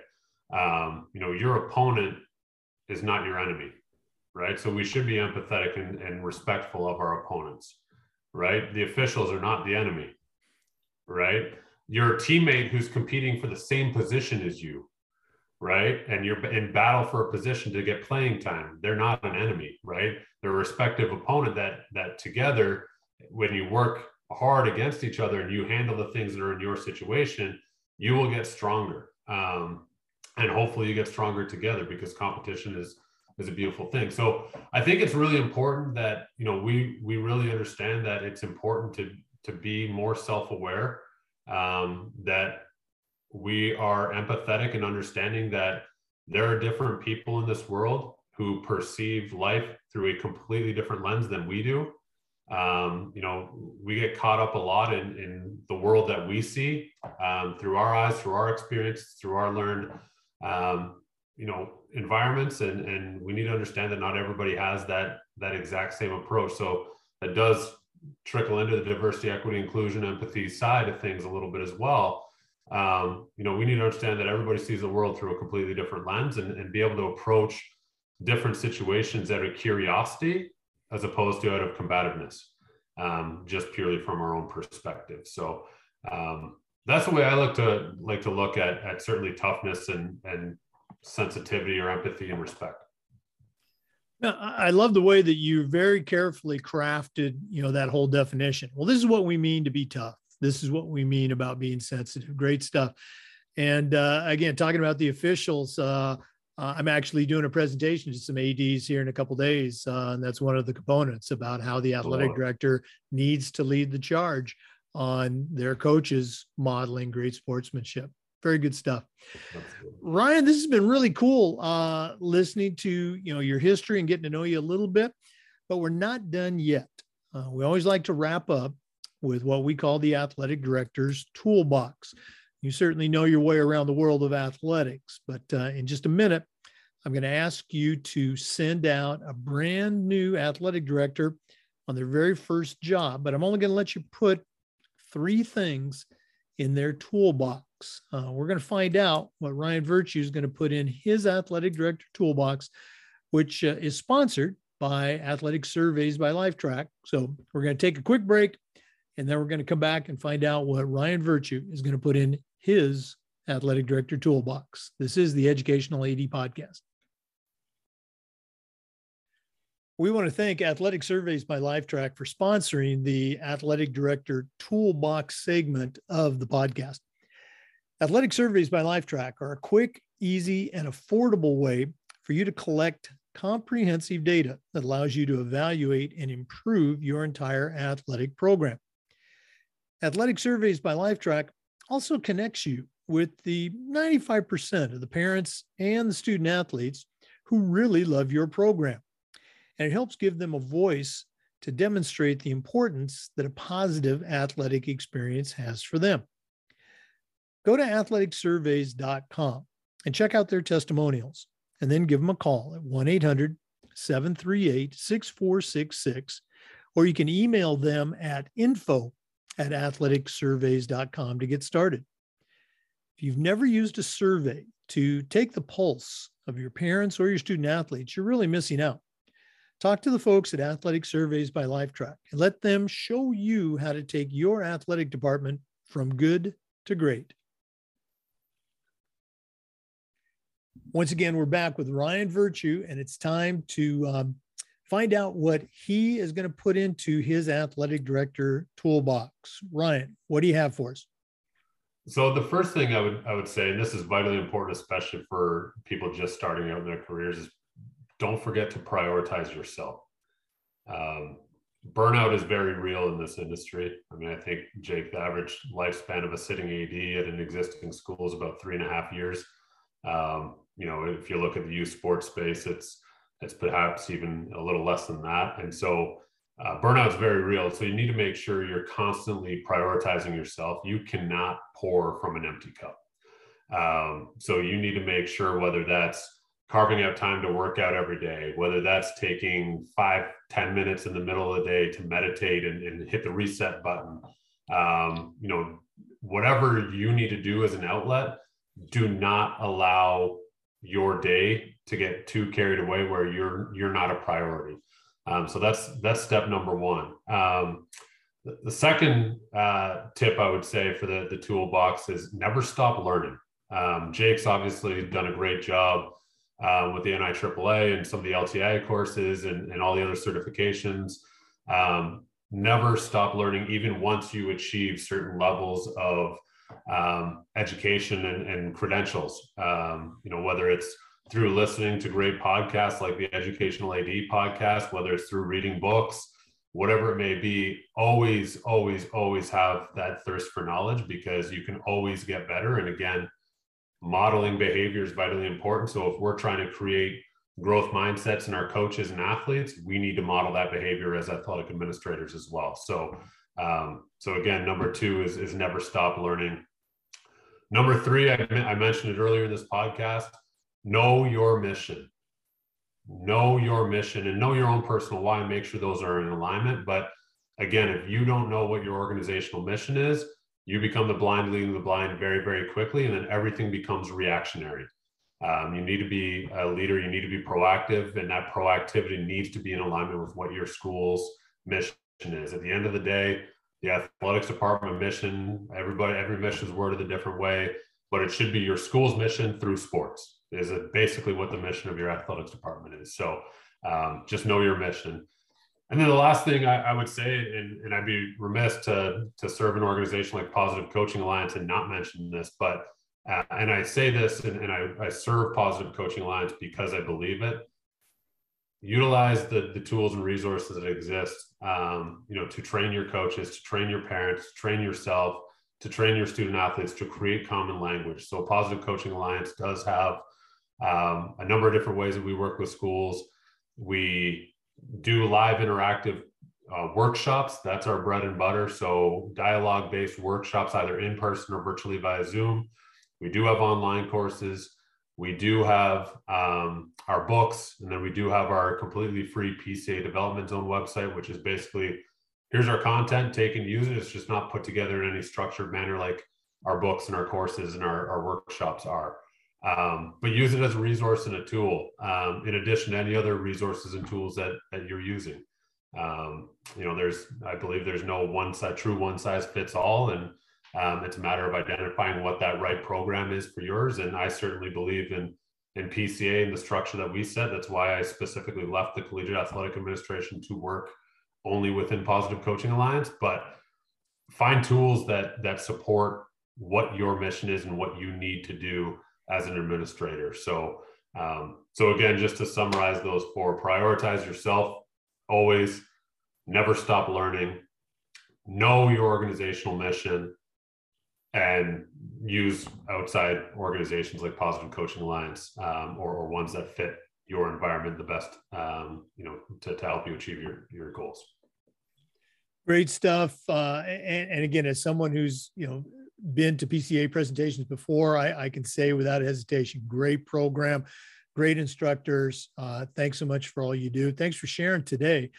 Um, you know, your opponent is not your enemy, right? So we should be empathetic and, and respectful of our opponents, right? The officials are not the enemy, right? Your teammate who's competing for the same position as you, right? And you're in battle for a position to get playing time. They're not an enemy, right? They're a respective opponent that, that together, when you work hard against each other and you handle the things that are in your situation, you will get stronger. Um, and hopefully you get stronger together, because competition is, is a beautiful thing. So I think it's really important that, you know, we, we really understand that it's important to, to be more self-aware, um, that we are empathetic and understanding that there are different people in this world who perceive life through a completely different lens than we do. Um, you know, we get caught up a lot in, in the world that we see um, through our eyes, through our experience, through our learned, um, you know, environments. And, and we need to understand that not everybody has that, that exact same approach. So that does trickle into the diversity, equity, inclusion, empathy side of things a little bit as well. Um, you know, we need to understand that everybody sees the world through a completely different lens, and, and be able to approach different situations out of curiosity as opposed to out of combativeness, um, just purely from our own perspective. So um, that's the way I like to like to look at, at certainly toughness and, and sensitivity or empathy and respect. Now, I love the way that you very carefully crafted, you know, that whole definition. Well, this is what we mean to be tough. This is what we mean about being sensitive. Great stuff. And uh, again, talking about the officials, uh, I'm actually doing a presentation to some A Ds here in a couple of days. Uh, and that's one of the components about how the athletic director needs to lead the charge on their coaches modeling great sportsmanship. Very good stuff. Ryan, this has been really cool uh, listening to, you know, your history and getting to know you a little bit, but we're not done yet. Uh, we always like to wrap up with what we call the athletic director's toolbox. You certainly know your way around the world of athletics, but uh, in just a minute, I'm going to ask you to send out a brand new athletic director on their very first job, but I'm only going to let you put three things in their toolbox. Uh, we're going to find out what Ryan Virtue is going to put in his athletic director toolbox, which uh, is sponsored by Athletic Surveys by LifeTrack. So we're going to take a quick break, and then we're going to come back and find out what Ryan Virtue is going to put in his athletic director toolbox. This is the Educational A D Podcast. We want to thank Athletic Surveys by LifeTrack for sponsoring the athletic director toolbox segment of the podcast. Athletic Surveys by LifeTrack are a quick, easy, and affordable way for you to collect comprehensive data that allows you to evaluate and improve your entire athletic program. Athletic Surveys by LifeTrack also connects you with the ninety-five percent of the parents and the student athletes who really love your program. And it helps give them a voice to demonstrate the importance that a positive athletic experience has for them. Go to athletic surveys dot com and check out their testimonials, and then give them a call at one eight hundred, seven three eight, six four six six, or you can email them at info at athletic surveys dot com to get started. If you've never used a survey to take the pulse of your parents or your student athletes, you're really missing out. Talk to the folks at Athletic Surveys by LifeTrack and let them show you how to take your athletic department from good to great. Once again, we're back with Ryan Virtue, and it's time to um, find out what he is going to put into his athletic director toolbox. Ryan, what do you have for us? So the first thing I would I would say, and this is vitally important, especially for people just starting out in their careers, is don't forget to prioritize yourself. Um, burnout is very real in this industry. I mean, I think, Jake, the average lifespan of a sitting A D at an existing school is about three and a half years. Um, you know, if you look at the youth sports space, it's it's perhaps even a little less than that. And so uh, burnout is very real. So you need to make sure you're constantly prioritizing yourself. You cannot pour from an empty cup. Um, so you need to make sure, whether that's carving out time to work out every day, whether that's taking five, ten minutes in the middle of the day to meditate and, and hit the reset button, um, you know, whatever you need to do as an outlet, do not allow your day to get too carried away where you're you're not a priority. Um, so that's that's step number one. Um, the, the second uh, tip I would say for the, the toolbox is never stop learning. Um, Jake's obviously done a great job uh, with the N I A A and some of the L T I courses and, and all the other certifications. Um, never stop learning, even once you achieve certain levels of um, education and, and credentials, um, you know, whether it's through listening to great podcasts like the Educational A D podcast, whether it's through reading books, whatever it may be, always, always, always have that thirst for knowledge, because you can always get better. And again, modeling behavior is vitally important. So if we're trying to create growth mindsets in our coaches and athletes, we need to model that behavior as athletic administrators as well. So, um, so again, number two is, is never stop learning. Number three, I, I mentioned it earlier in this podcast, know your mission, know your mission and know your own personal why, and make sure those are in alignment. But again, if you don't know what your organizational mission is, you become the blind leading the blind very, very quickly. And then everything becomes reactionary. Um, you need to be a leader. You need to be proactive, and that proactivity needs to be in alignment with what your school's mission is. At the end of the day, the athletics department mission, everybody, every mission is worded a different way, but it should be your school's mission through sports is basically what the mission of your athletics department is. So um, just know your mission. And then the last thing I, I would say, and, and I'd be remiss to, to serve an organization like Positive Coaching Alliance and not mention this, but, uh, and I say this, and, and I, I serve Positive Coaching Alliance because I believe it, utilize the, the tools and resources that exist, um, you know, to train your coaches, to train your parents, to train yourself, to train your student athletes, to create common language. So Positive Coaching Alliance does have Um, a number of different ways that we work with schools. We do live interactive uh, workshops. That's our bread and butter. So dialogue-based workshops, either in person or virtually via Zoom. We do have online courses. We do have um, our books, and then we do have our completely free P C A Development Zone website, which is basically, here's our content, take and use it. It's just not put together in any structured manner like our books and our courses and our, our workshops are. Um, but use it as a resource and a tool, um, in addition to any other resources and tools that, that you're using. Um, you know, there's, I believe there's no one size, true one size fits all. And um, it's a matter of identifying what that right program is for yours. And I certainly believe in, in P C A and the structure that we set. That's why I specifically left the Collegiate Athletic Administration to work only within Positive Coaching Alliance, but find tools that, that support what your mission is and what you need to do as an administrator. So, um, so again, just to summarize those four, prioritize yourself, always, never stop learning, know your organizational mission, and use outside organizations like Positive Coaching Alliance, um, or, or ones that fit your environment the best, um, you know, to, to help you achieve your, your goals. Great stuff. Uh, and, and again, as someone who's, you know, been to P C A presentations before, I, I can say without hesitation, great program, great instructors. Uh, thanks so much for all you do. Thanks for sharing today.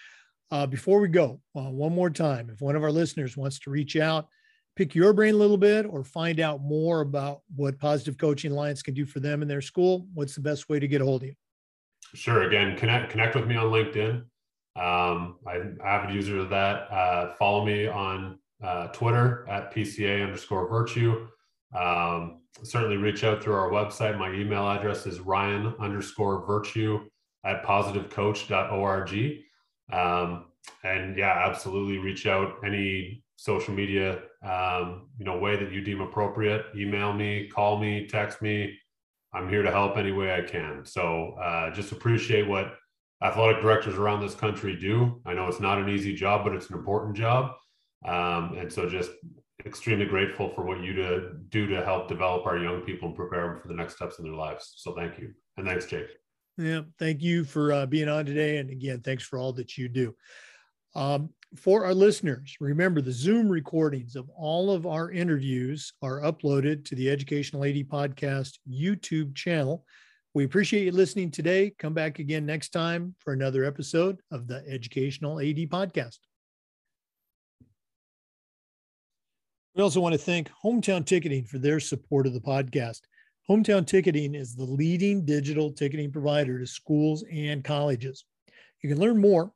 Uh, before we go, uh, one more time, if one of our listeners wants to reach out, pick your brain a little bit, or find out more about what Positive Coaching Alliance can do for them in their school, what's the best way to get a hold of you? Sure. Again, connect, connect with me on LinkedIn. Um, I'm an avid user of that. Uh, follow me on uh, Twitter at PCA underscore virtue. Um, certainly reach out through our website. My email address is Ryan underscore virtue at positivecoach.org. Um, and yeah, absolutely reach out any social media, um, you know, way that you deem appropriate. Email me, call me, text me. I'm here to help any way I can. So uh, just appreciate what athletic directors around this country do. I know it's not an easy job, but it's an important job. Um, and so just extremely grateful for what you to do to help develop our young people and prepare them for the next steps in their lives. So thank you. And thanks, Jake. Yeah, thank you for uh, being on today. And again, thanks for all that you do. Um, for our listeners, remember the Zoom recordings of all of our interviews are uploaded to the Educational A D Podcast YouTube channel. We appreciate you listening today. Come back again next time for another episode of the Educational A D Podcast. We also want to thank Hometown Ticketing for their support of the podcast. Hometown Ticketing is the leading digital ticketing provider to schools and colleges. You can learn more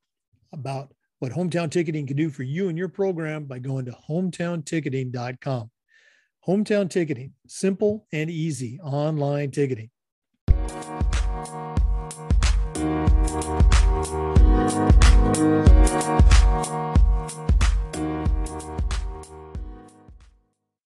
about what Hometown Ticketing can do for you and your program by going to hometown ticketing dot com. Hometown Ticketing, simple and easy online ticketing.